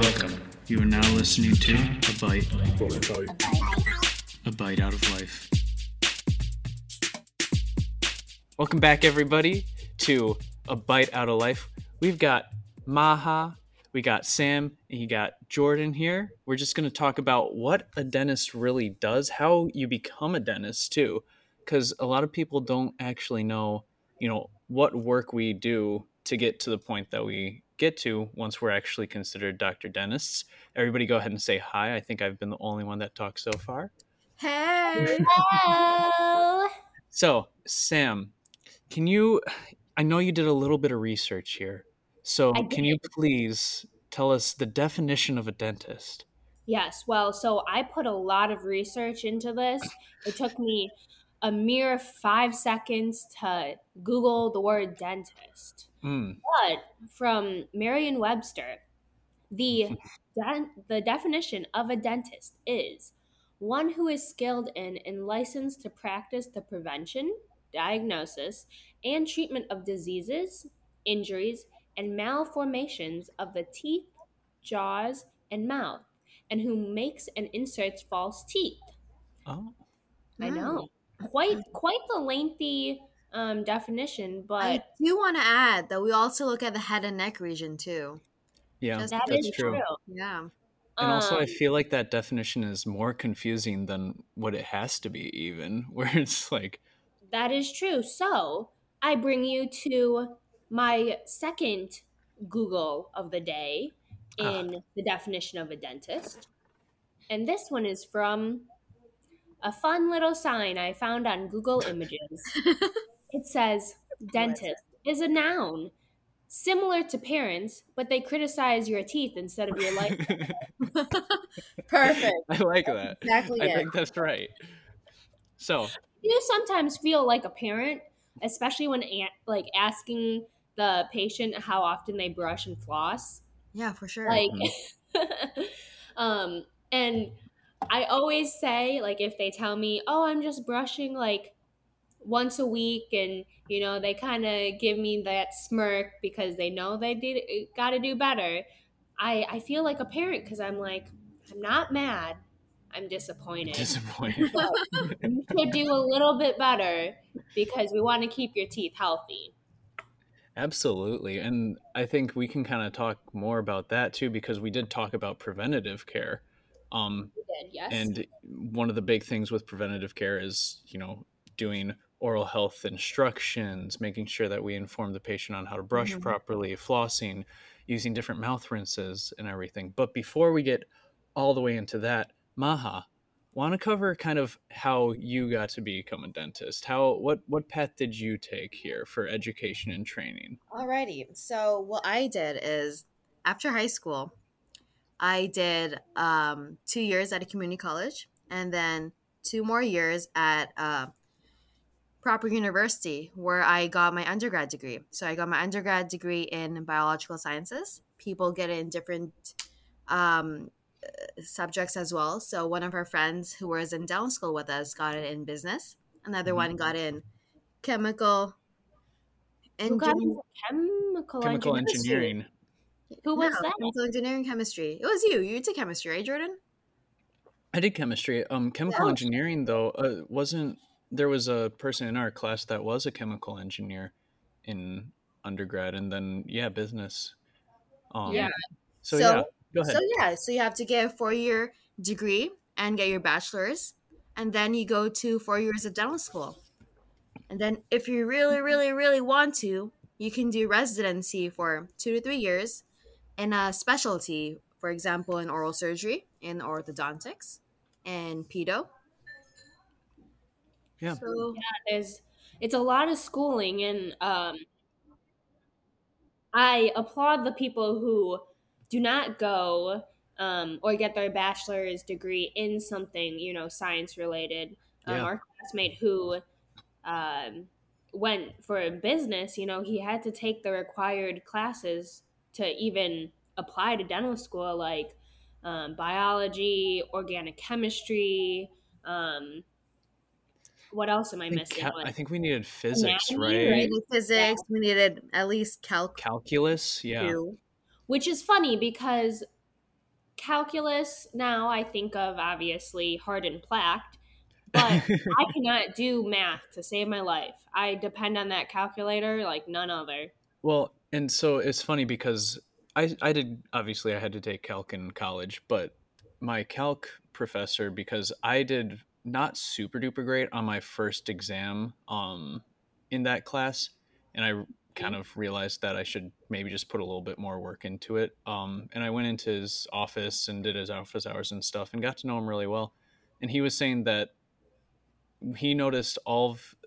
Welcome. You are now listening to A Bite Out of Life. Welcome back, everybody, to A Bite Out of Life. We've got Maha, we got Sam, and you got Jordan here. We're just going to talk about what a dentist really does, how you become a dentist, too, because a lot of people don't actually know, what work we do to get to the point that we get to once we're actually considered Dr. Dentists. Everybody go ahead and say hi. I think I've been the only one that talked so far. Hey! Hello! So, Sam, I know you did a little bit of research here, so can you please tell us the definition of a dentist? Yes, well, so I put a lot of research into this. It took me a mere 5 seconds to Google the word dentist. But from Merriam-Webster, the definition of a dentist is one who is skilled in and licensed to practice the prevention, diagnosis, and treatment of diseases, injuries, and malformations of the teeth, jaws, and mouth, and who makes and inserts false teeth. Oh, I know. Quite the lengthy definition, but I do want to add that we also look at the head and neck region too. Yeah, that's true. Yeah, and also I feel like that definition is more confusing than what it has to be, even where it's like that is true. So I bring you to my second Google of the day in the definition of a dentist, and this one is from a fun little sign I found on Google Images. It says, dentist is a noun, similar to parents, but they criticize your teeth instead of your life. Perfect. I like that. Exactly. I think that's right. So you sometimes feel like a parent, especially when asking the patient how often they brush and floss. Yeah, for sure. And I always say, if they tell me, oh, I'm just brushing once a week, and they kind of give me that smirk because they know they got to do better, I feel like a parent because I'm I'm not mad, I'm disappointed. You should do a little bit better because we want to keep your teeth healthy. Absolutely. And I think we can kind of talk more about that too, because we did talk about preventative care. Yes. And one of the big things with preventative care is doing oral health instructions, making sure that we inform the patient on how to brush properly, flossing, using different mouth rinses and everything. But before we get all the way into that, Maha, want to cover kind of how you got to become a dentist? What path did you take here for education and training? Alrighty. So what I did is after high school, I did 2 years at a community college and then 2 more years at proper university where I got my undergrad degree. So I got my undergrad degree in biological sciences. People get it in different subjects as well. So one of our friends who was in down school with us got it in business. Another one got in chemical engineering. Who was that? Chemical engineering, chemistry. It was you. You did chemistry, right, Jordan? I did chemistry. Chemical engineering, though, there was a person in our class that was a chemical engineer in undergrad, and then business. Go ahead. So you have to get a 4-year degree and get your bachelor's, and then you go to 4 years of dental school, and then if you really, really, really want to, you can do residency for 2 to 3 years. In a specialty, for example, in oral surgery, in orthodontics, and pedo. Yeah. So it's a lot of schooling, and I applaud the people who do not go or get their bachelor's degree in something, science related. Our classmate who went for business, he had to take the required classes to even apply to dental school, biology, organic chemistry. What else am I missing? I think we needed physics, right? We needed physics. Yeah. We needed at least calculus. Calculus, yeah. Which is funny because calculus, now I think of obviously hard and plaqued, but I cannot do math to save my life. I depend on that calculator like none other. Well, and so it's funny because I did, obviously I had to take calc in college, but my calc professor, because I did not super duper great on my first exam in that class, and I kind of realized that I should maybe just put a little bit more work into it. And I went into his office and did his office hours and stuff and got to know him really well. And he was saying that he noticed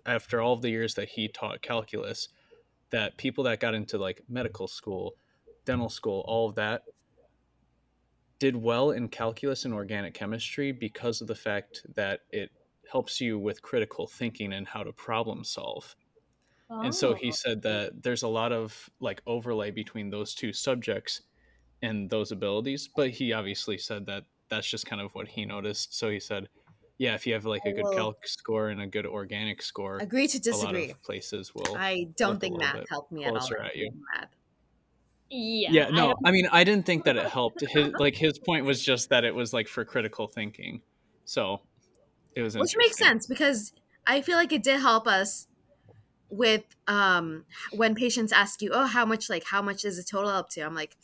after all of the years that he taught calculus, that people that got into like medical school, dental school, all of that, did well in calculus and organic chemistry because of the fact that it helps you with critical thinking and how to problem solve. Oh. And so he said that there's a lot of like overlay between those two subjects and those abilities, but he obviously said that that's just kind of what he noticed. So he said, yeah, if you have like a good calc score and a good organic score, agree to disagree. A lot of places will. I don't think math helped me at all. Yeah, no, I mean, I didn't think that it helped. His point was just that it was like for critical thinking, so it was. Which makes sense because I feel like it did help us with when patients ask you, "Oh, how much is the total up to?" I'm like,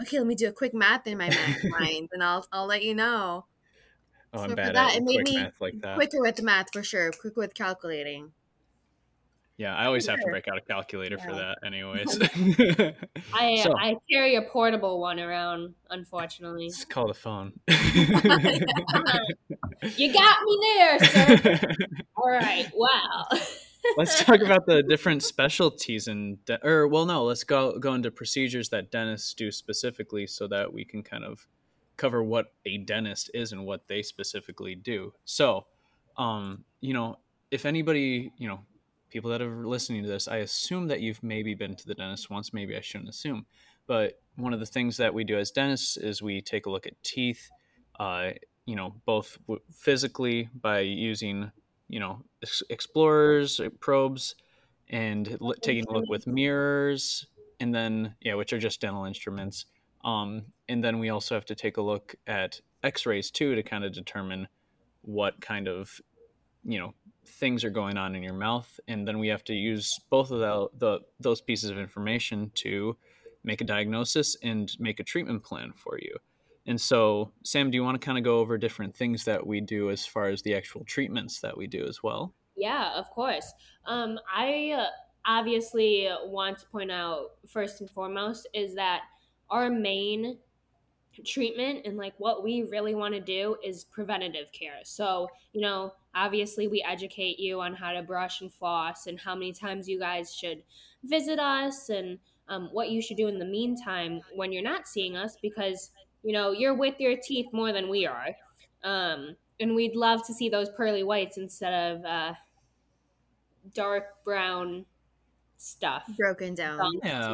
"Okay, let me do a quick math in my math mind, and I'll let you know." Oh, so I'm bad at quick math like that. Quicker with math for sure. Quicker with calculating. Yeah, I always have to break out a calculator for that anyways. I carry a portable one around, unfortunately. Just call the phone. You got me there, sir. All right, wow. Let's talk about the different specialties. Let's go into procedures that dentists do specifically so that we can kind of cover what a dentist is and what they specifically do. So, if anybody, people that are listening to this, I assume that you've maybe been to the dentist once. Maybe I shouldn't assume. But one of the things that we do as dentists is we take a look at teeth, both physically by using, explorers, probes, and taking a look with mirrors, and then, which are just dental instruments. And then we also have to take a look at x-rays too to kind of determine what kind of, things are going on in your mouth. And then we have to use both of those pieces of information to make a diagnosis and make a treatment plan for you. And so, Sam, do you want to kind of go over different things that we do as far as the actual treatments that we do as well? Yeah, of course. I obviously want to point out first and foremost is that our main treatment and like what we really want to do is preventative care. So, obviously we educate you on how to brush and floss and how many times you guys should visit us and what you should do in the meantime when you're not seeing us because, you're with your teeth more than we are. And we'd love to see those pearly whites instead of dark brown stuff. Broken down.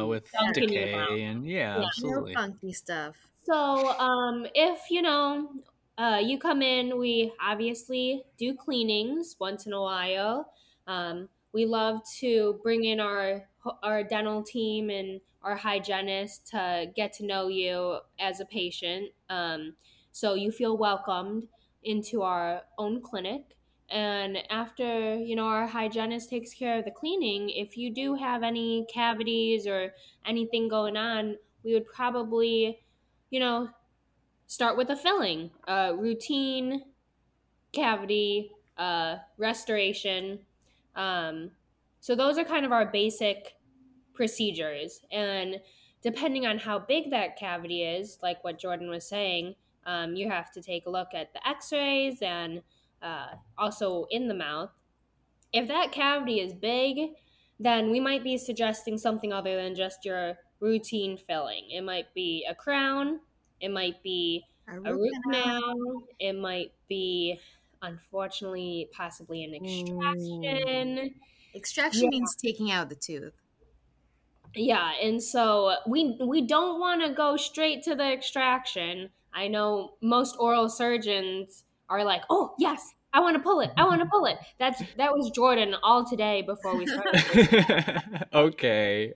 With decay and absolutely. Funky stuff. So if, you come in, we obviously do cleanings once in a while. We love to bring in our dental team and our hygienist to get to know you as a patient. So you feel welcomed into our own clinic. And after, our hygienist takes care of the cleaning, if you do have any cavities or anything going on, we would probably start with a filling, routine cavity restoration. So those are kind of our basic procedures. And depending on how big that cavity is, like what Jordan was saying, you have to take a look at the x-rays and also in the mouth. If that cavity is big, then we might be suggesting something other than just your routine filling. It might be a crown. It might be a root canal. It might be, unfortunately, possibly an extraction. Extraction means taking out the tooth. Yeah, and so we don't want to go straight to the extraction. I know most oral surgeons are like, oh, yes, I want to pull it. That was Jordan all today before we started. Okay.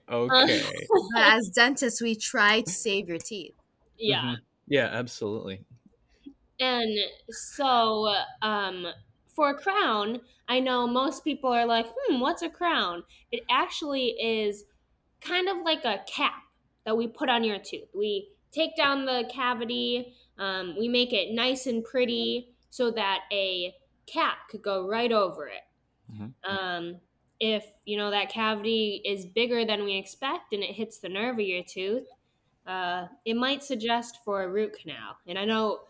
As dentists, we try to save your teeth. Yeah. Mm-hmm. Yeah, absolutely. And so for a crown, I know most people are like, what's a crown? It actually is kind of like a cap that we put on your tooth. We take down the cavity, we make it nice and pretty so that a cap could go right over it. Mm-hmm. If, you know, that cavity is bigger than we expect and it hits the nerve of your tooth, it might suggest for a root canal. And I know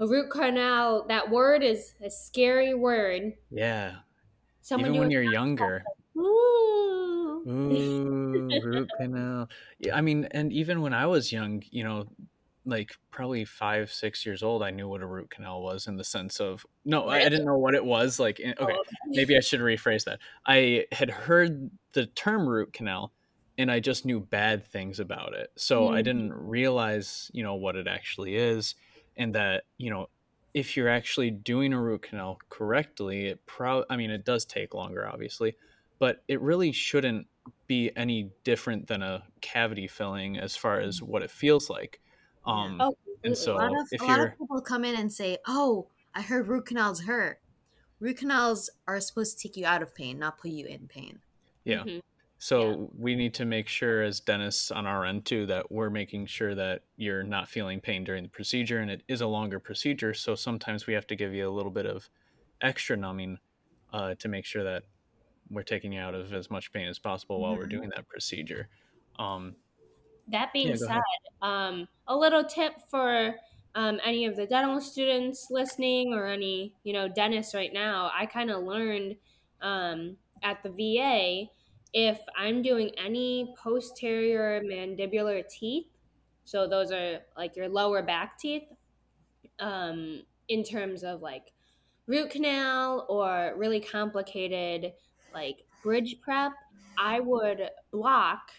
a root canal, that word is a scary word. Yeah. Even when you're younger. Ooh. Ooh, root canal. Yeah, I mean, and even when I was young, you know, like probably 5, 6 years old, I knew what a root canal was in the sense of, no, I didn't know what it was. Like, okay, maybe I should rephrase that. I had heard the term root canal and I just knew bad things about it. So I didn't realize, you know, what it actually is. And that, you know, if you're actually doing a root canal correctly, it does take longer, obviously, but it really shouldn't be any different than a cavity filling as far as what it feels like. And so a lot of people come in and say, oh, I heard root canals hurt. Root canals are supposed to take you out of pain, not put you in pain. Yeah. Mm-hmm. So we need to make sure as dentists on our end too, that we're making sure that you're not feeling pain during the procedure, and it is a longer procedure. So sometimes we have to give you a little bit of extra numbing to make sure that we're taking you out of as much pain as possible while we're doing that procedure. That being said, a little tip for any of the dental students listening or any, you know, dentists right now, I kind of learned at the VA, if I'm doing any posterior mandibular teeth, so those are like your lower back teeth, in terms of like root canal or really complicated like bridge prep, I would block,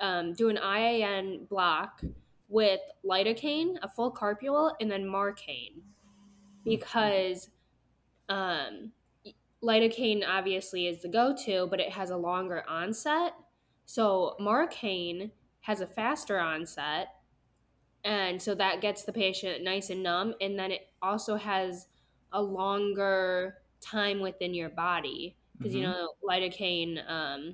do an IAN block with lidocaine, a full carpule, and then marcaine, because lidocaine obviously is the go-to, but it has a longer onset. So marcaine has a faster onset, and so that gets the patient nice and numb, and then it also has a longer time within your body because, you know, lidocaine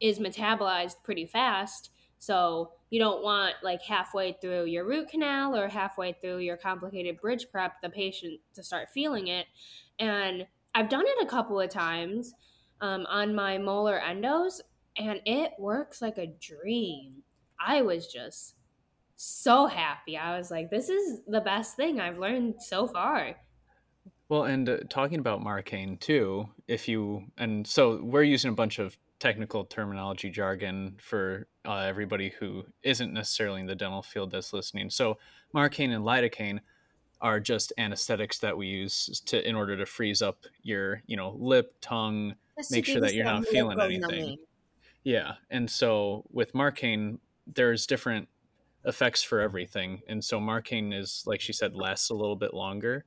is metabolized pretty fast. So you don't want like halfway through your root canal or halfway through your complicated bridge prep, the patient to start feeling it. And I've done it a couple of times on my molar endos, and it works like a dream. I was just so happy. I was like, this is the best thing I've learned so far. Well, and talking about marcaine too, so we're using a bunch of technical terminology jargon for everybody who isn't necessarily in the dental field that's listening. So marcaine and lidocaine are just anesthetics that we use in order to freeze up your, you know, lip, tongue, just make sure that you're not feeling anything. Yeah. And so with marcaine, there's different effects for everything. And so marcaine is, like she said, lasts a little bit longer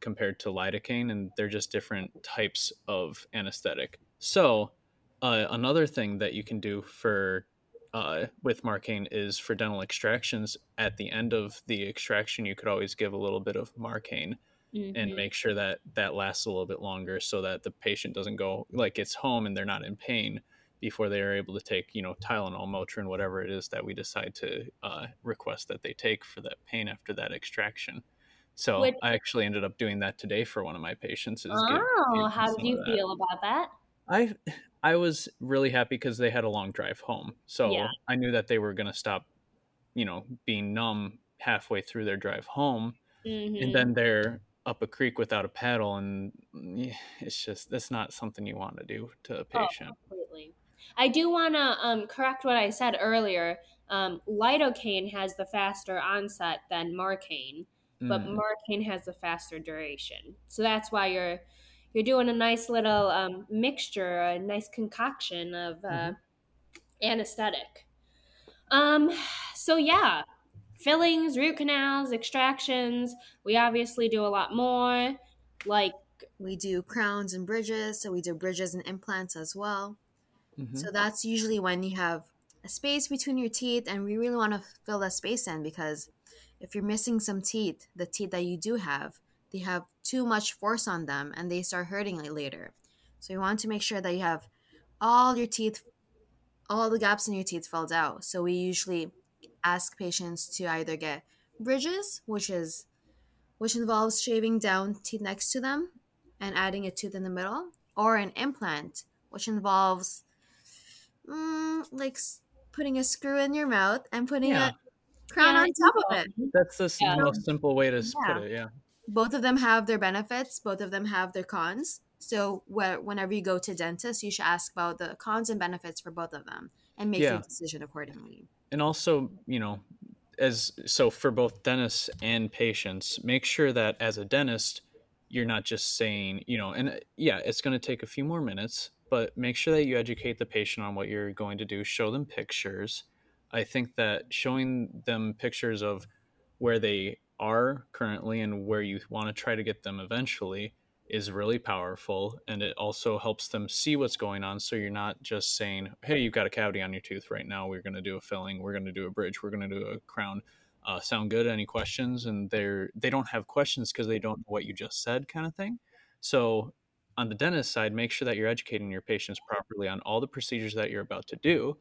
compared to lidocaine, and they're just different types of anesthetic. So another thing that you can do for with marcaine is for dental extractions. At the end of the extraction, you could always give a little bit of marcaine and make sure that that lasts a little bit longer, so that the patient doesn't go like it's home and they're not in pain before they are able to take, you know, Tylenol, Motrin, whatever it is that we decide to request that they take for that pain after that extraction. So I actually ended up doing that today for one of my patients. How did you feel about that? I was really happy because they had a long drive home. So I knew that they were going to stop, you know, being numb halfway through their drive home. And then they're up a creek without a paddle. And it's just, that's not something you want to do to a patient. Oh, completely. I do want to correct what I said earlier. Lidocaine has the faster onset than marcaine, but marcaine has the faster duration. So that's why you're doing a nice little mixture, a nice concoction of anesthetic. So yeah, fillings, root canals, extractions. We obviously do a lot more. Like we do crowns and bridges. So we do bridges and implants as well. So that's usually when you have a space between your teeth, and we really want to fill that space in because If you're missing some teeth, the teeth that you do have, they have too much force on them and they start hurting later. So you want to make sure that you have all your teeth, all the gaps in your teeth filled out. So we usually ask patients to either get bridges, which involves shaving down teeth next to them and adding a tooth in the middle, or an implant, which involves like putting a screw in your mouth and putting a crown on top of it. That's the most simple way to put it. Yeah. Both of them have their benefits. Both of them have their cons. So whenever you go to dentists, you should ask about the cons and benefits for both of them and make your decision accordingly. And also, for both dentists and patients, make sure that as a dentist, you're not just saying, it's going to take a few more minutes, but make sure that you educate the patient on what you're going to do. Show them pictures. I think that showing them pictures of where they are currently and where you want to try to get them eventually is really powerful. And it also helps them see what's going on. So you're not just saying, hey, you've got a cavity on your tooth right now. We're going to do a filling. We're going to do a bridge. We're going to do a crown. Sound good? Any questions? And they don't have questions because they don't know what you just said, kind of thing. So on the dentist side, make sure that you're educating your patients properly on all the procedures that you're about to do.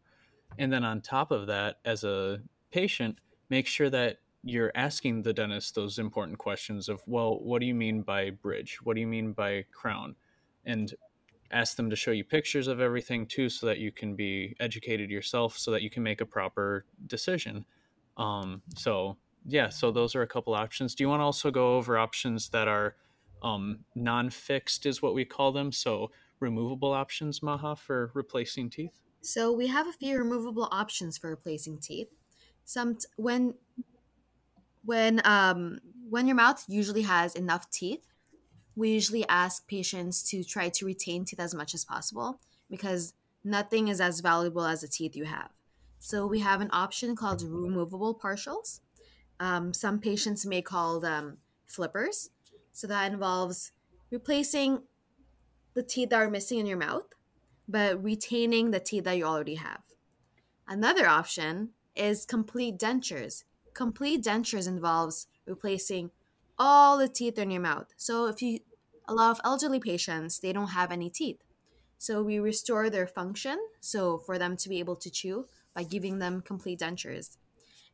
And then on top of that, as a patient, make sure that you're asking the dentist those important questions of, well, what do you mean by bridge? What do you mean by crown? And ask them to show you pictures of everything too, so that you can be educated yourself, so that you can make a proper decision. So those are a couple options. Do you want to also go over options that are non-fixed is what we call them? So removable options, Maha, for replacing teeth? So we have a few removable options for replacing teeth. When your mouth usually has enough teeth, we usually ask patients to try to retain teeth as much as possible because nothing is as valuable as the teeth you have. So we have an option called removable partials. Some patients may call them flippers. So that involves replacing the teeth that are missing in your mouth, but retaining the teeth that you already have. Another option is complete dentures. Complete dentures involves replacing all the teeth in your mouth. So a lot of elderly patients, they don't have any teeth. So we restore their function, so for them to be able to chew by giving them complete dentures.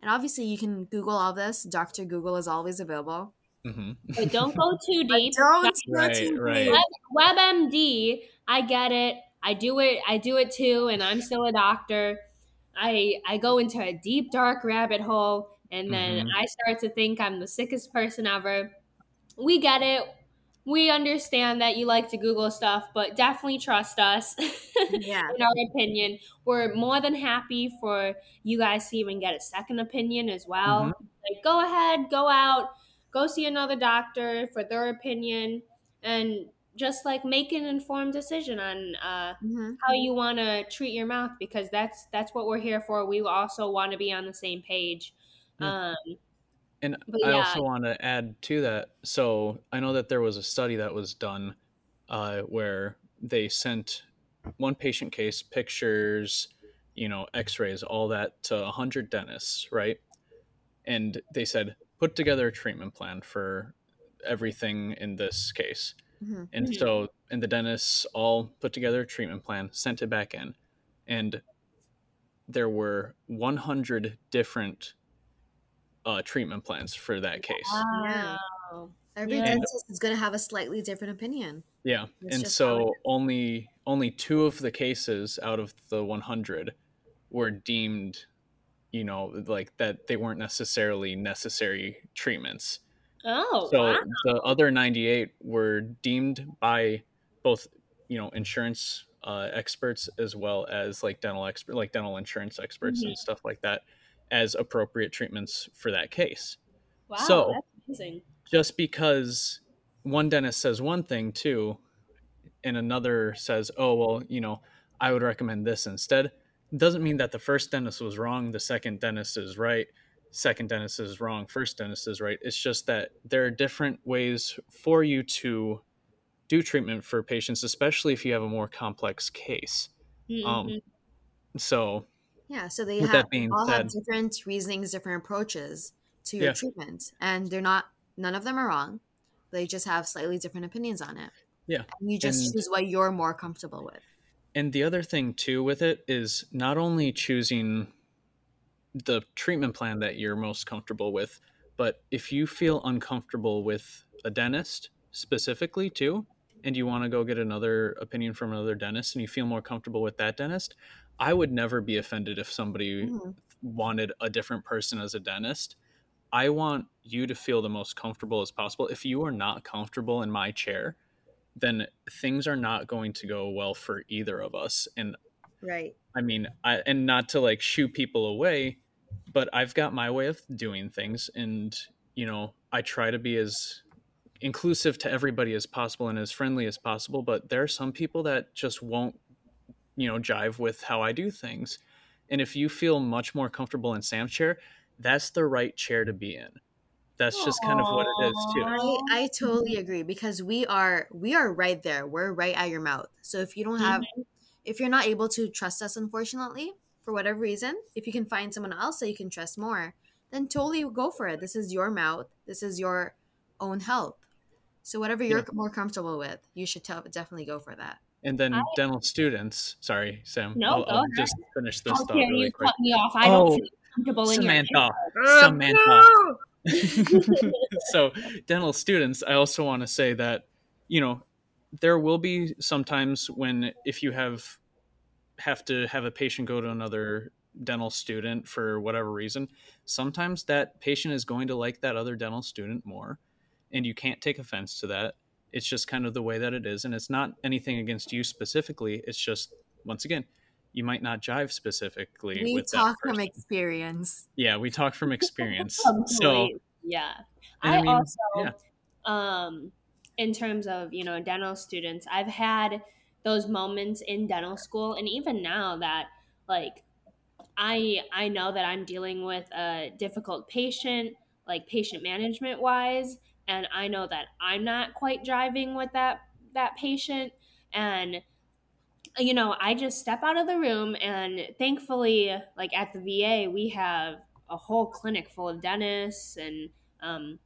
And obviously you can Google all this. Dr. Google is always available. Mm-hmm. But don't go too deep. Don't go too deep. WebMD, I get it. I do it too, and I'm still a doctor. I go into a deep, dark rabbit hole. And then I start to think I'm the sickest person ever. We get it. We understand that you like to Google stuff, but definitely trust us in our opinion. We're more than happy for you guys to even get a second opinion as well. Mm-hmm. Like, go ahead, go out, go see another doctor for their opinion, and just like make an informed decision on how you want to treat your mouth, because that's what we're here for. We also want to be on the same page. And I also want to add to that. So I know that there was a study that was done where they sent one patient case, pictures, x-rays, all that to 100 dentists, right? And they said, put together a treatment plan for everything in this case. Mm-hmm. And the dentists all put together a treatment plan, sent it back in. And there were 100 different treatment plans for that case. Wow. Every dentist is going to have a slightly different opinion. Yeah. And so only 2 of the cases out of the 100 were deemed, that they weren't necessarily necessary treatments. Oh, so wow. The other 98 were deemed by both, insurance experts as well as dental insurance experts and stuff like that, as appropriate treatments for that case. Wow, so that's amazing. Just because one dentist says one thing too, and another says, I would recommend this instead, doesn't mean that the first dentist was wrong, the second dentist is right, second dentist is wrong, first dentist is right. It's just that there are different ways for you to do treatment for patients, especially if you have a more complex case. Mm-hmm. So they all have different reasonings, different approaches. to your treatment, and they're not, none of them are wrong. They just have slightly different opinions on it. Yeah. And you just choose what you're more comfortable with. And the other thing too with it is not only choosing the treatment plan that you're most comfortable with, but if you feel uncomfortable with a dentist specifically too, and you want to go get another opinion from another dentist and you feel more comfortable with that dentist, I would never be offended if somebody wanted a different person as a dentist. I want you to feel the most comfortable as possible. If you are not comfortable in my chair, then things are not going to go well for either of us. And right. I mean, and not to like shoo people away, but I've got my way of doing things. And, you know, I try to be as inclusive to everybody as possible and as friendly as possible. But there are some people that just won't, you know, jive with how I do things. And if you feel much more comfortable in Sam's chair, that's the right chair to be in. That's just kind of what it is too. I totally agree, because we are right there. We're right at your mouth. So if you don't have, if you're not able to trust us, unfortunately, for whatever reason, if you can find someone else that you can trust more, then totally go for it. This is your mouth. This is your own health. So whatever you're more comfortable with, you should definitely go for that. And then dental students, sorry, Sam, no, I'll just finish this thought really quick. Cut me off. I don't feel comfortable in your chair. Samantha. No! So dental students, I also want to say that, you know, there will be some times when if you have to have a patient go to another dental student for whatever reason, sometimes that patient is going to like that other dental student more, and you can't take offense to that. It's just kind of the way that it is. And it's not anything against you specifically. It's just, once again, you might not jive specifically with that person. We talk from experience. Yeah, we talk from experience. So yeah. In terms of, you know, dental students, I've had those moments in dental school, and even now that like I know that I'm dealing with a difficult patient, like patient management wise, and I know that I'm not quite jiving with that patient, and you know, I just step out of the room, and thankfully, like at the VA, we have a whole clinic full of dentists and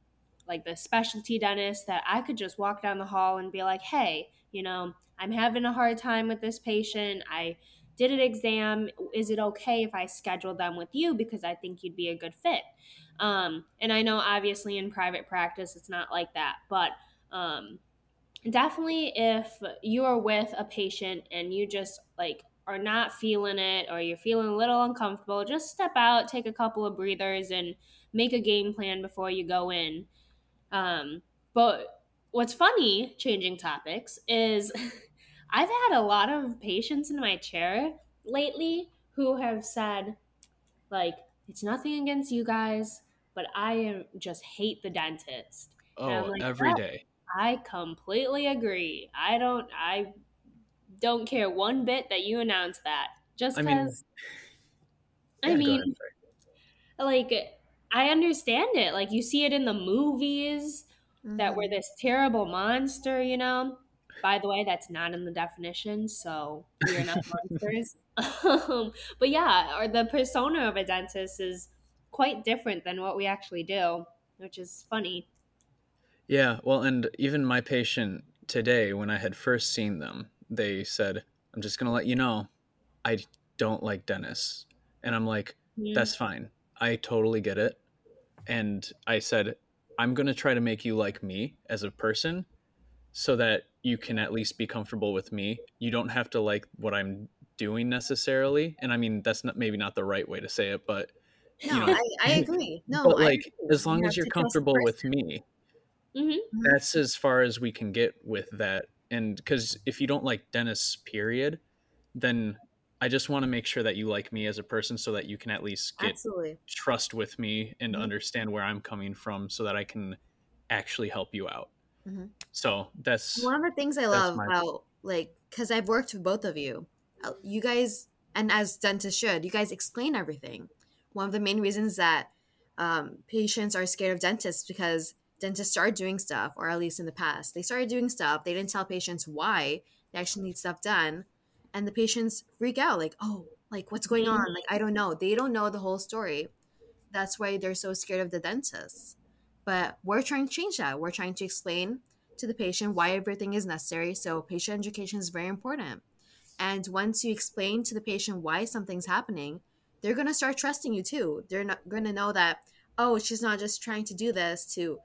like the specialty dentists that I could just walk down the hall and be like, hey, you know, I'm having a hard time with this patient. I did an exam. Is it okay if I schedule them with you because I think you'd be a good fit? And I know obviously in private practice, it's not like that, but definitely if you are with a patient and you just like are not feeling it or you're feeling a little uncomfortable, just step out, take a couple of breathers, and make a game plan before you go in. But what's funny, changing topics, is I've had a lot of patients in my chair lately who have said, like, it's nothing against you guys, but I just hate the dentist. Oh, like, every day. I completely agree. I don't care one bit that you announce that. Just because, I mean like, I understand it. Like, you see it in the movies that were this terrible monster, you know. By the way, that's not in the definition, so we're not monsters. But yeah, or the persona of a dentist is quite different than what we actually do, which is funny. Yeah, well, and even my patient today, when I had first seen them, they said, I'm just going to let you know, I don't like dentists. And I'm like, that's fine. I totally get it. And I said, I'm going to try to make you like me as a person so that you can at least be comfortable with me. You don't have to like what I'm doing necessarily. And I mean, that's not, maybe not the right way to say it, but no, you know, I agree. No, but like, as long as you're comfortable with me. Mm-hmm. That's as far as we can get with that. And because if you don't like dentists, period, then I just want to make sure that you like me as a person so that you can at least get trust with me and understand where I'm coming from so that I can actually help you out. Mm-hmm. So that's one of the things I love about, like, because I've worked with both of you. You guys, and as dentists should, you guys explain everything. One of the main reasons that patients are scared of dentists because dentists started doing stuff, or at least in the past, they started doing stuff. They didn't tell patients why they actually need stuff done. And the patients freak out, like, oh, like, what's going on? Like, I don't know. They don't know the whole story. That's why they're so scared of the dentist. But we're trying to change that. We're trying to explain to the patient why everything is necessary. So patient education is very important. And once you explain to the patient why something's happening, they're going to start trusting you too. They're not going to know that, oh, she's not just trying to do this to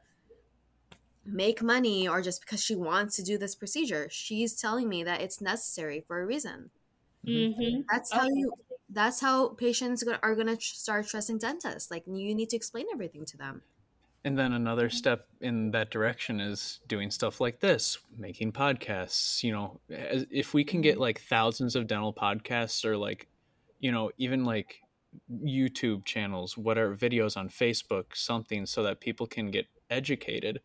make money or just because she wants to do this procedure. She's telling me that it's necessary for a reason. Mm-hmm. That's how patients are going to start trusting dentists. Like, you need to explain everything to them. And then another step in that direction is doing stuff like this, making podcasts. You know, if we can get like thousands of dental podcasts or like, you know, even like YouTube channels, whatever, videos on Facebook, something, so that people can get educated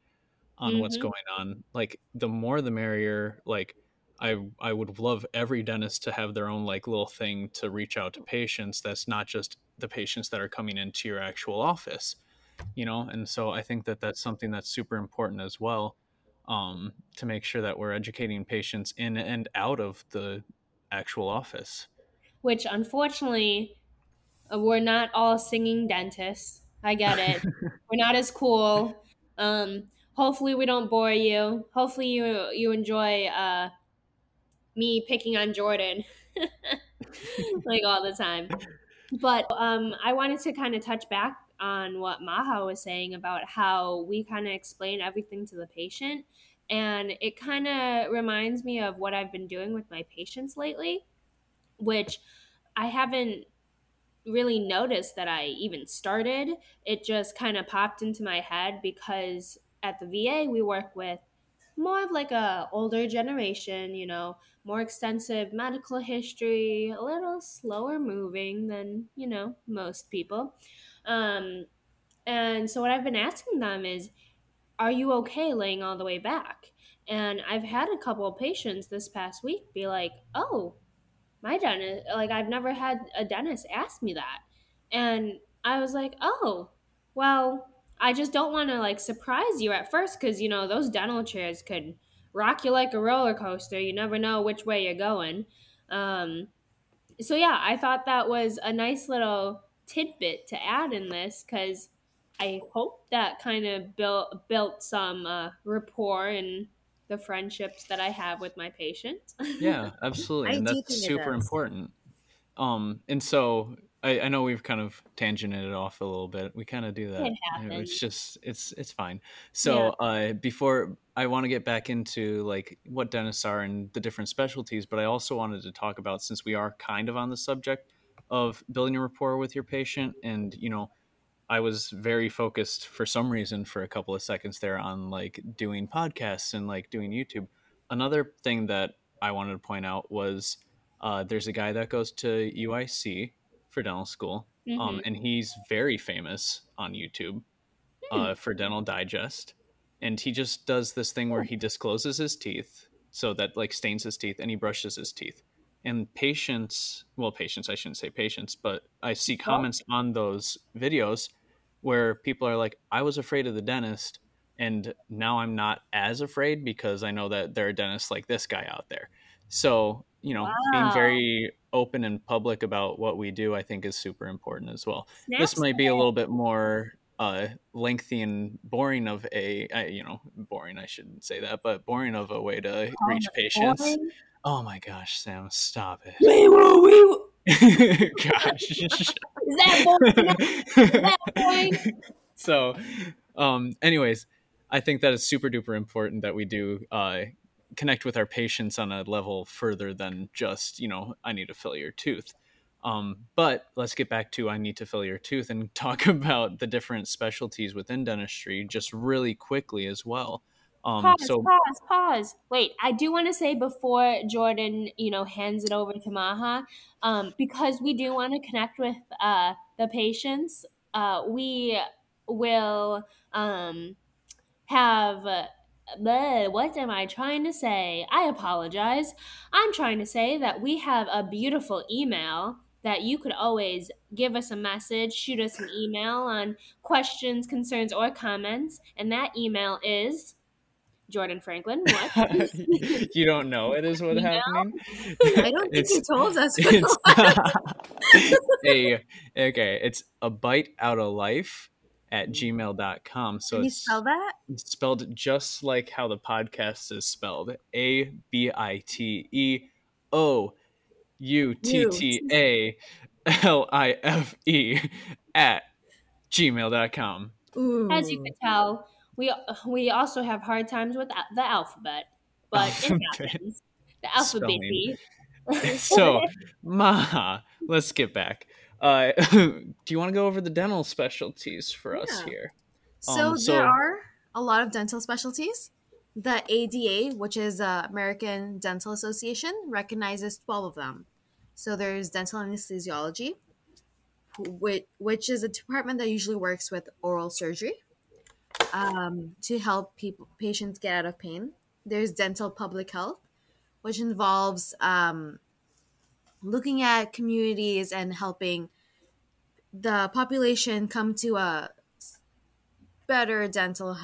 on what's going on. Like, the more the merrier. Like, I would love every dentist to have their own like little thing to reach out to patients. That's not just the patients that are coming into your actual office. You know, and so I think that that's something that's super important as well, to make sure that we're educating patients in and out of the actual office. Which, unfortunately, we're not all singing dentists. I get it. We're not as cool. Hopefully we don't bore you. Hopefully you enjoy me picking on Jordan like all the time. But I wanted to kind of touch back on what Maha was saying about how we kind of explain everything to the patient. And it kind of reminds me of what I've been doing with my patients lately, which I haven't really noticed that I even started. It just kind of popped into my head because at the VA, we work with more of like a older generation, you know, more extensive medical history, a little slower moving than, you know, most people. And so what I've been asking them is, are you okay laying all the way back? And I've had a couple of patients this past week be like, oh, my dentist, like, I've never had a dentist ask me that. And I was like, oh, well, I just don't want to like surprise you at first. 'Cause you know, those dental chairs could rock you like a roller coaster. You never know which way you're going. So yeah, I thought that was a nice little tidbit to add in this, because I hope that kind of built some rapport and the friendships that I have with my patients. Yeah, absolutely. And that's super important. And so I know we've kind of tangented it off a little bit. We kind of do that. It's just, it's fine. So yeah. Before, I want to get back into like what dentists are and the different specialties, but I also wanted to talk about, since we are kind of on the subject of building a rapport with your patient. And, you know, I was very focused for some reason for a couple of seconds there on like doing podcasts and like doing YouTube. Another thing that I wanted to point out was there's a guy that goes to UIC for dental school. And he's very famous on YouTube for Dental Digest. And he just does this thing where he discloses his teeth, so that like stains his teeth, and he brushes his teeth. And patients, I shouldn't say patients, but I see comments on those videos where people are like, I was afraid of the dentist, and now I'm not as afraid because I know that there are dentists like this guy out there. So, you know, being very open and public about what we do, I think, is super important as well. This might be a little bit more lengthy and boring of I shouldn't say that, but boring of a way to reach patients. Boring? Oh my gosh, Sam, stop it. We were. Gosh. Is that boring? So, anyways, I think that it's super duper important that we do connect with our patients on a level further than just, you know, I need to fill your tooth. But let's get back to I need to fill your tooth and talk about the different specialties within dentistry just really quickly as well. Pause. Wait, I do want to say before Jordan, you know, hands it over to Maha, because we do want to connect with the patients, we will have what am I trying to say? I apologize. I'm trying to say that we have a beautiful email that you could always give us a message, shoot us an email on questions, concerns, or comments. And that email is Jordan Franklin, what? You don't know it is what's happening? I don't think he told us. It's a bite out of life at gmail.com. So can you spell that? It's spelled just like how the podcast is spelled. ABITEOUTTALIFE at gmail.com. Ooh. As you can tell, we also have hard times with the alphabet, but it happens. The alphabet. So, Maha, let's get back. Do you want to go over the dental specialties for us here? So there are a lot of dental specialties. The ADA, which is American Dental Association, recognizes 12 of them. So there's dental anesthesiology, which is a department that usually works with oral surgery to help patients get out of pain. There's dental public health, which involves looking at communities and helping the population come to a better dental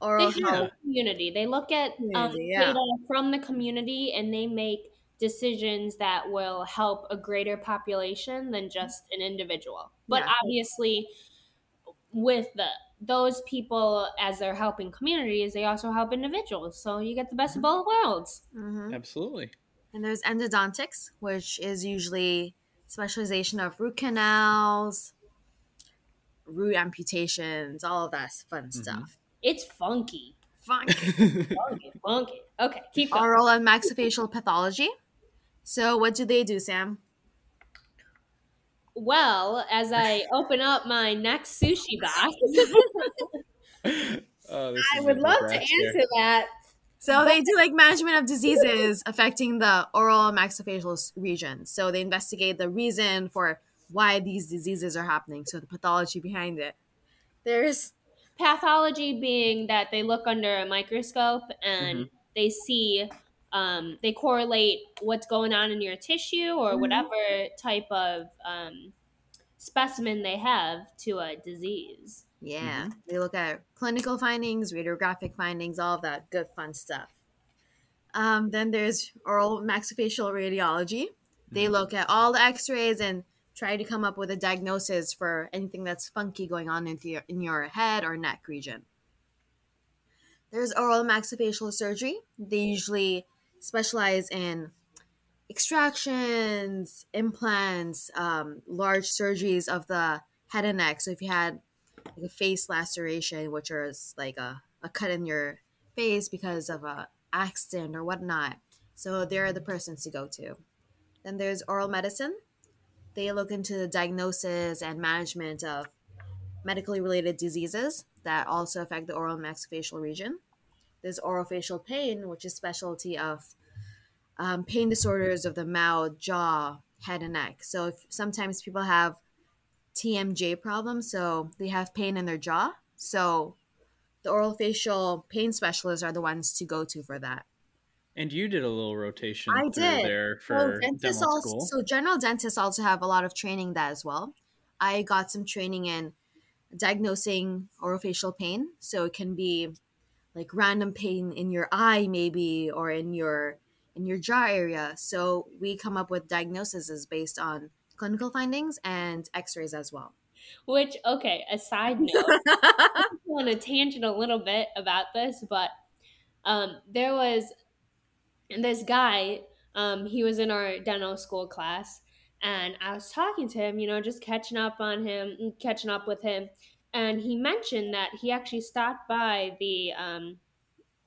oral health community. They look at data from the community and they make decisions that will help a greater population than just an individual. But obviously, with those people, as they're helping communities, they also help individuals. So you get the best of both worlds. Mm-hmm. Absolutely. And there's endodontics, which is usually specialization of root canals, root amputations, all of that fun stuff. It's funky. Funky. Okay, keep going. Oral and maxillofacial pathology. So what do they do, Sam? Well, as I open up my next sushi box, I would love to answer that. So they do like management of diseases affecting the oral and maxillofacial region. So they investigate the reason for why these diseases are happening, so the pathology behind it. There's pathology being that they look under a microscope and they see, they correlate what's going on in your tissue or whatever type of specimen they have to a disease. Yeah, they look at clinical findings, radiographic findings, all of that good fun stuff. Then there's oral maxillofacial radiology. They look at all the x-rays and try to come up with a diagnosis for anything that's funky going on in your head or neck region. There's oral maxillofacial surgery. They usually specialize in extractions, implants, large surgeries of the head and neck. So if you had like a face laceration, which is like a cut in your face because of an accident or whatnot, so they're the persons to go to. Then there's oral medicine. They look into the diagnosis and management of medically related diseases that also affect the oral and maxillofacial region. There's orofacial pain, which is specialty of pain disorders of the mouth, jaw, head, and neck. So sometimes people have TMJ problems, so they have pain in their jaw. So the orofacial pain specialists are the ones to go to for that. And you did a little rotation there for dental school. So general dentists also have a lot of training that as well. I got some training in diagnosing orofacial pain. So it can be like random pain in your eye maybe or in your jaw area. So we come up with diagnoses based on clinical findings and x-rays as well. Which, okay, a side note, I want to tangent a little bit about this, but there was – and this guy, he was in our dental school class, and I was talking to him, just catching up with him. And he mentioned that he actually stopped by the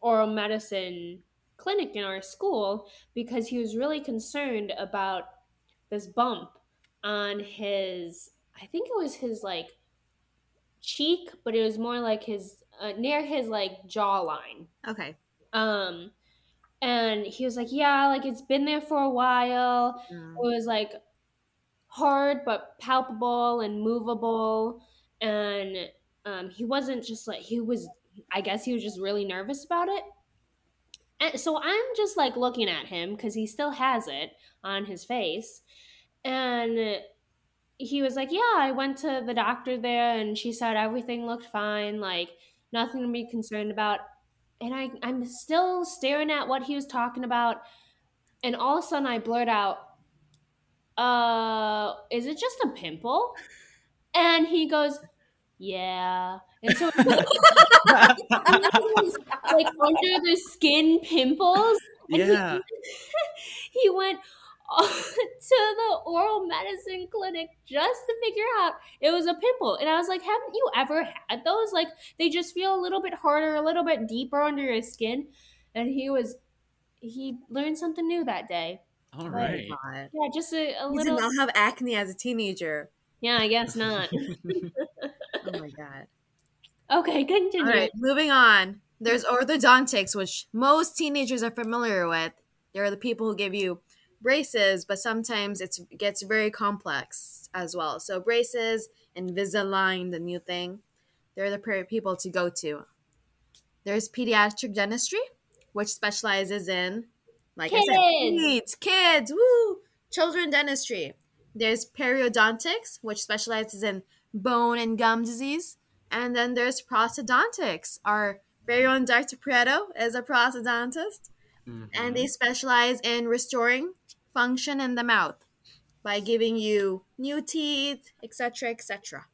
oral medicine clinic in our school because he was really concerned about this bump on his like cheek, but it was more like his, near his like jawline. Okay. And he was like, yeah, like it's been there for a while. Mm. It was like hard but palpable and movable. And he wasn't just like, he was just really nervous about it. And so I'm just like looking at him because he still has it on his face. And he was like, yeah, I went to the doctor there and she said everything looked fine. Like nothing to be concerned about. And I'm still staring at what he was talking about. And all of a sudden I blurt out, is it just a pimple? And he goes, yeah. And so and was, like, under the skin pimples. And yeah. He went to the oral medicine clinic just to figure out it was a pimple. And I was like, haven't you ever had those? Like, they just feel a little bit harder, a little bit deeper under your skin. And he learned something new that day. All right. Oh, yeah, just a little. Did not have acne as a teenager. Yeah, I guess not. Oh my god. Okay, continue. All right, moving on. There's orthodontics, which most teenagers are familiar with. They're the people who give you braces, but sometimes it gets very complex as well. So braces, Invisalign, the new thing. They're the people to go to. There's pediatric dentistry, which specializes in, like kids. I said, kids, woo, children dentistry. There's periodontics, which specializes in bone and gum disease. And then there's prosthodontics. Our very own Dr. Prieto is a prosthodontist. Mm-hmm. And they specialize in restoring function in the mouth by giving you new teeth, etc., etc.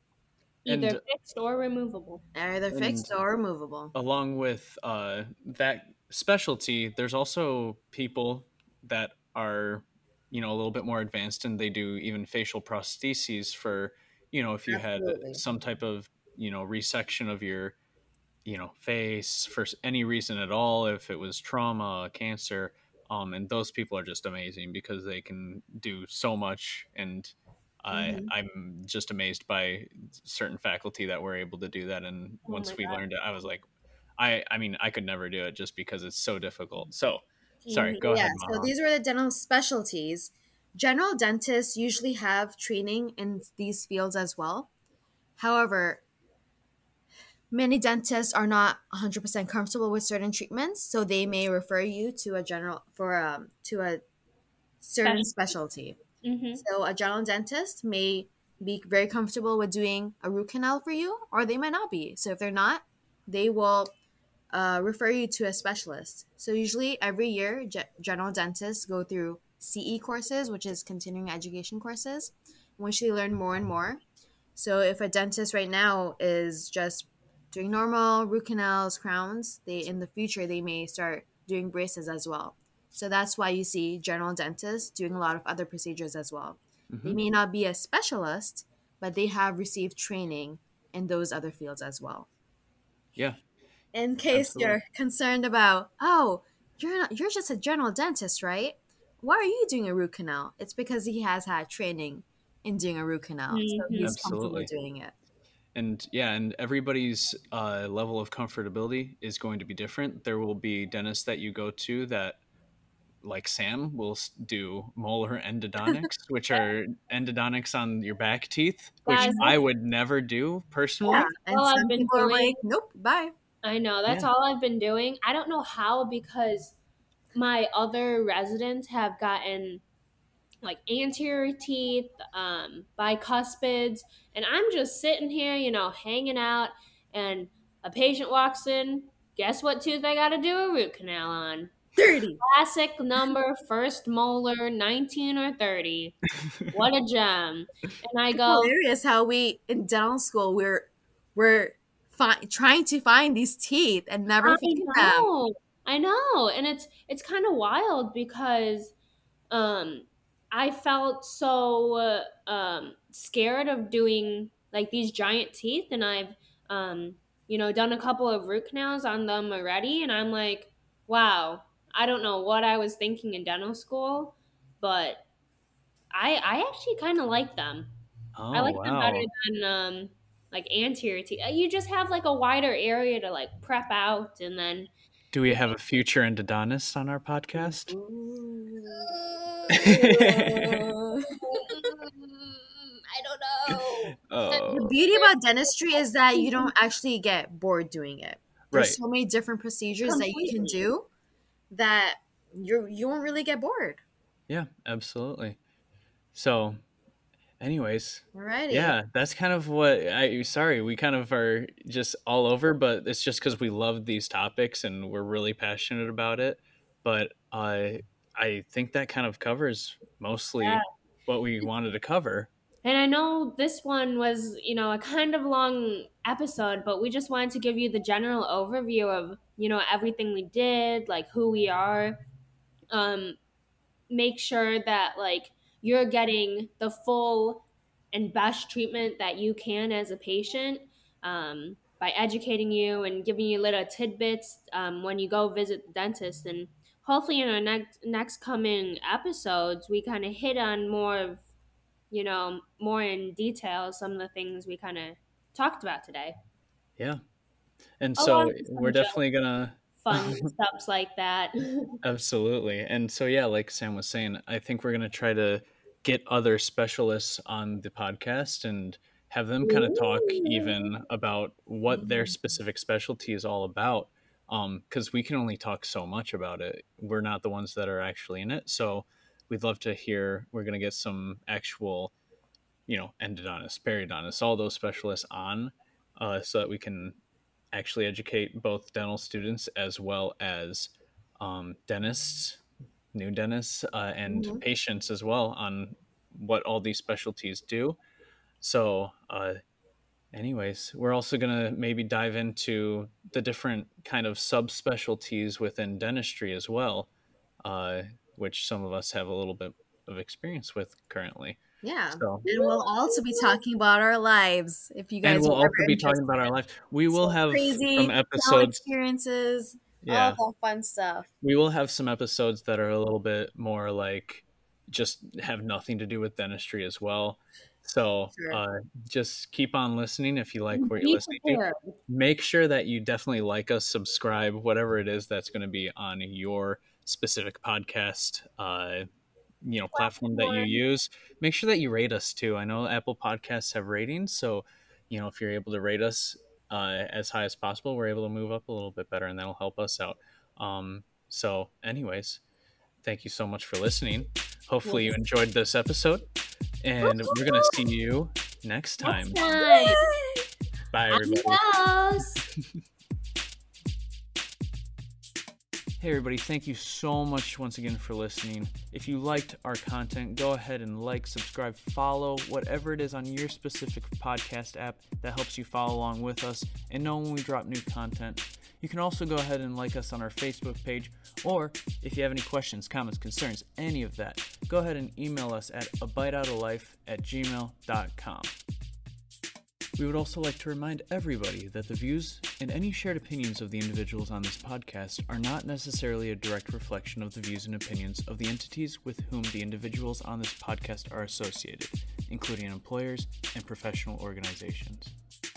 Either fixed or removable. Either fixed or removable. Along with that specialty, there's also people that are, you know, a little bit more advanced, and they do even facial prostheses for, you know, if you had some type of, you know, resection of your, you know, face for any reason at all, if it was trauma, cancer, and those people are just amazing because they can do so much. And I'm just amazed by certain faculty that were able to do that. And once we learned it, I was like, I mean, I could never do it just because it's so difficult. So, sorry, go ahead, Mama. So these are the dental specialties. General dentists usually have training in these fields as well. However, many dentists are not 100% comfortable with certain treatments, so they may refer you to a general to a certain specialty. Mm-hmm. So a general dentist may be very comfortable with doing a root canal for you, or they might not be. So if they're not, they will refer you to a specialist. So usually every year, general dentists go through CE courses, which is continuing education courses, in which they learn more and more. So if a dentist right now is just doing normal root canals, crowns, they in the future, they may start doing braces as well. So that's why you see general dentists doing a lot of other procedures as well. Mm-hmm. They may not be a specialist, but they have received training in those other fields as well. Yeah. In case you're concerned about, oh, you're just a general dentist, right? Why are you doing a root canal? It's because he has had training in doing a root canal. Mm-hmm. So he's comfortable doing it. And yeah, and everybody's level of comfortability is going to be different. There will be dentists that you go to that, like Sam, will do molar endodontics, which are endodontics on your back teeth, which I would never do personally. Yeah. And some people are like, nope, bye. I know. That's all I've been doing. I don't know how, because my other residents have gotten like anterior teeth, bicuspids, and I'm just sitting here, you know, hanging out, and a patient walks in. Guess what tooth I got to do a root canal on? 30. Classic number, first molar, 19 or 30. What a gem. And I go, it's hilarious how we, in dental school, we're trying to find these teeth and never find them. I know, and it's kind of wild because I felt so scared of doing like these giant teeth, and I've you know, done a couple of root canals on them already, and I'm like, wow, I don't know what I was thinking in dental school, but I actually kind of like them. Oh, I like them better than like anterior teeth. You just have like a wider area to like prep out. And then, do we have a future endodontist on our podcast? I don't know. Oh. The beauty about dentistry is that you don't actually get bored doing it. There's so many different procedures that you can do that you won't really get bored. Yeah, absolutely. So Anyways, alrighty. Yeah, that's kind of what I, sorry, we kind of are just all over, but it's just because we love these topics and we're really passionate about it. But I think that kind of covers mostly what we wanted to cover. And I know this one was, you know, a kind of long episode, but we just wanted to give you the general overview of, you know, everything we did, like who we are. Make sure that, like, you're getting the full and best treatment that you can as a patient by educating you and giving you little tidbits when you go visit the dentist. And hopefully in our next coming episodes, we kind of hit on more of, you know, more in detail some of the things we kind of talked about today. Yeah. And so we're definitely going to fun stuff like that. Absolutely. And so, yeah, like Sam was saying, I think we're going to try to get other specialists on the podcast and have them kind of talk even about what their specific specialty is all about. Because we can only talk so much about it. We're not the ones that are actually in it. So we'd love to hear, we're going to get some actual, you know, endodontists, periodontists, all those specialists on so that we can actually educate both dental students as well as dentists, new dentists, and patients as well on what all these specialties do. So anyways, we're also going to maybe dive into the different kind of subspecialties within dentistry as well, which some of us have a little bit of experience with currently. Yeah. So. And we'll also be talking about our lives. If you guys and we'll also be talking about our lives. We will have some episodes, experiences, all that fun stuff. We will have some episodes that are a little bit more like just have nothing to do with dentistry as well. So just keep on listening if you like what you're listening to. Make sure that you definitely like us, subscribe, whatever it is that's going to be on your specific podcast platform that you use. Make sure that you rate us too. I know Apple Podcasts have ratings, so you know, if you're able to rate us as high as possible, we're able to move up a little bit better, and that'll help us out. So anyways, thank you so much for listening. Hopefully you enjoyed this episode, and we're gonna see you next time. Nice. Bye everybody. Hey everybody, thank you so much once again for listening. If you liked our content, go ahead and like, subscribe, follow, whatever it is on your specific podcast app that helps you follow along with us and know when we drop new content. You can also go ahead and like us on our Facebook page, or if you have any questions, comments, concerns, any of that, go ahead and email us at abiteoutoflife@gmail.com. We would also like to remind everybody that the views and any shared opinions of the individuals on this podcast are not necessarily a direct reflection of the views and opinions of the entities with whom the individuals on this podcast are associated, including employers and professional organizations.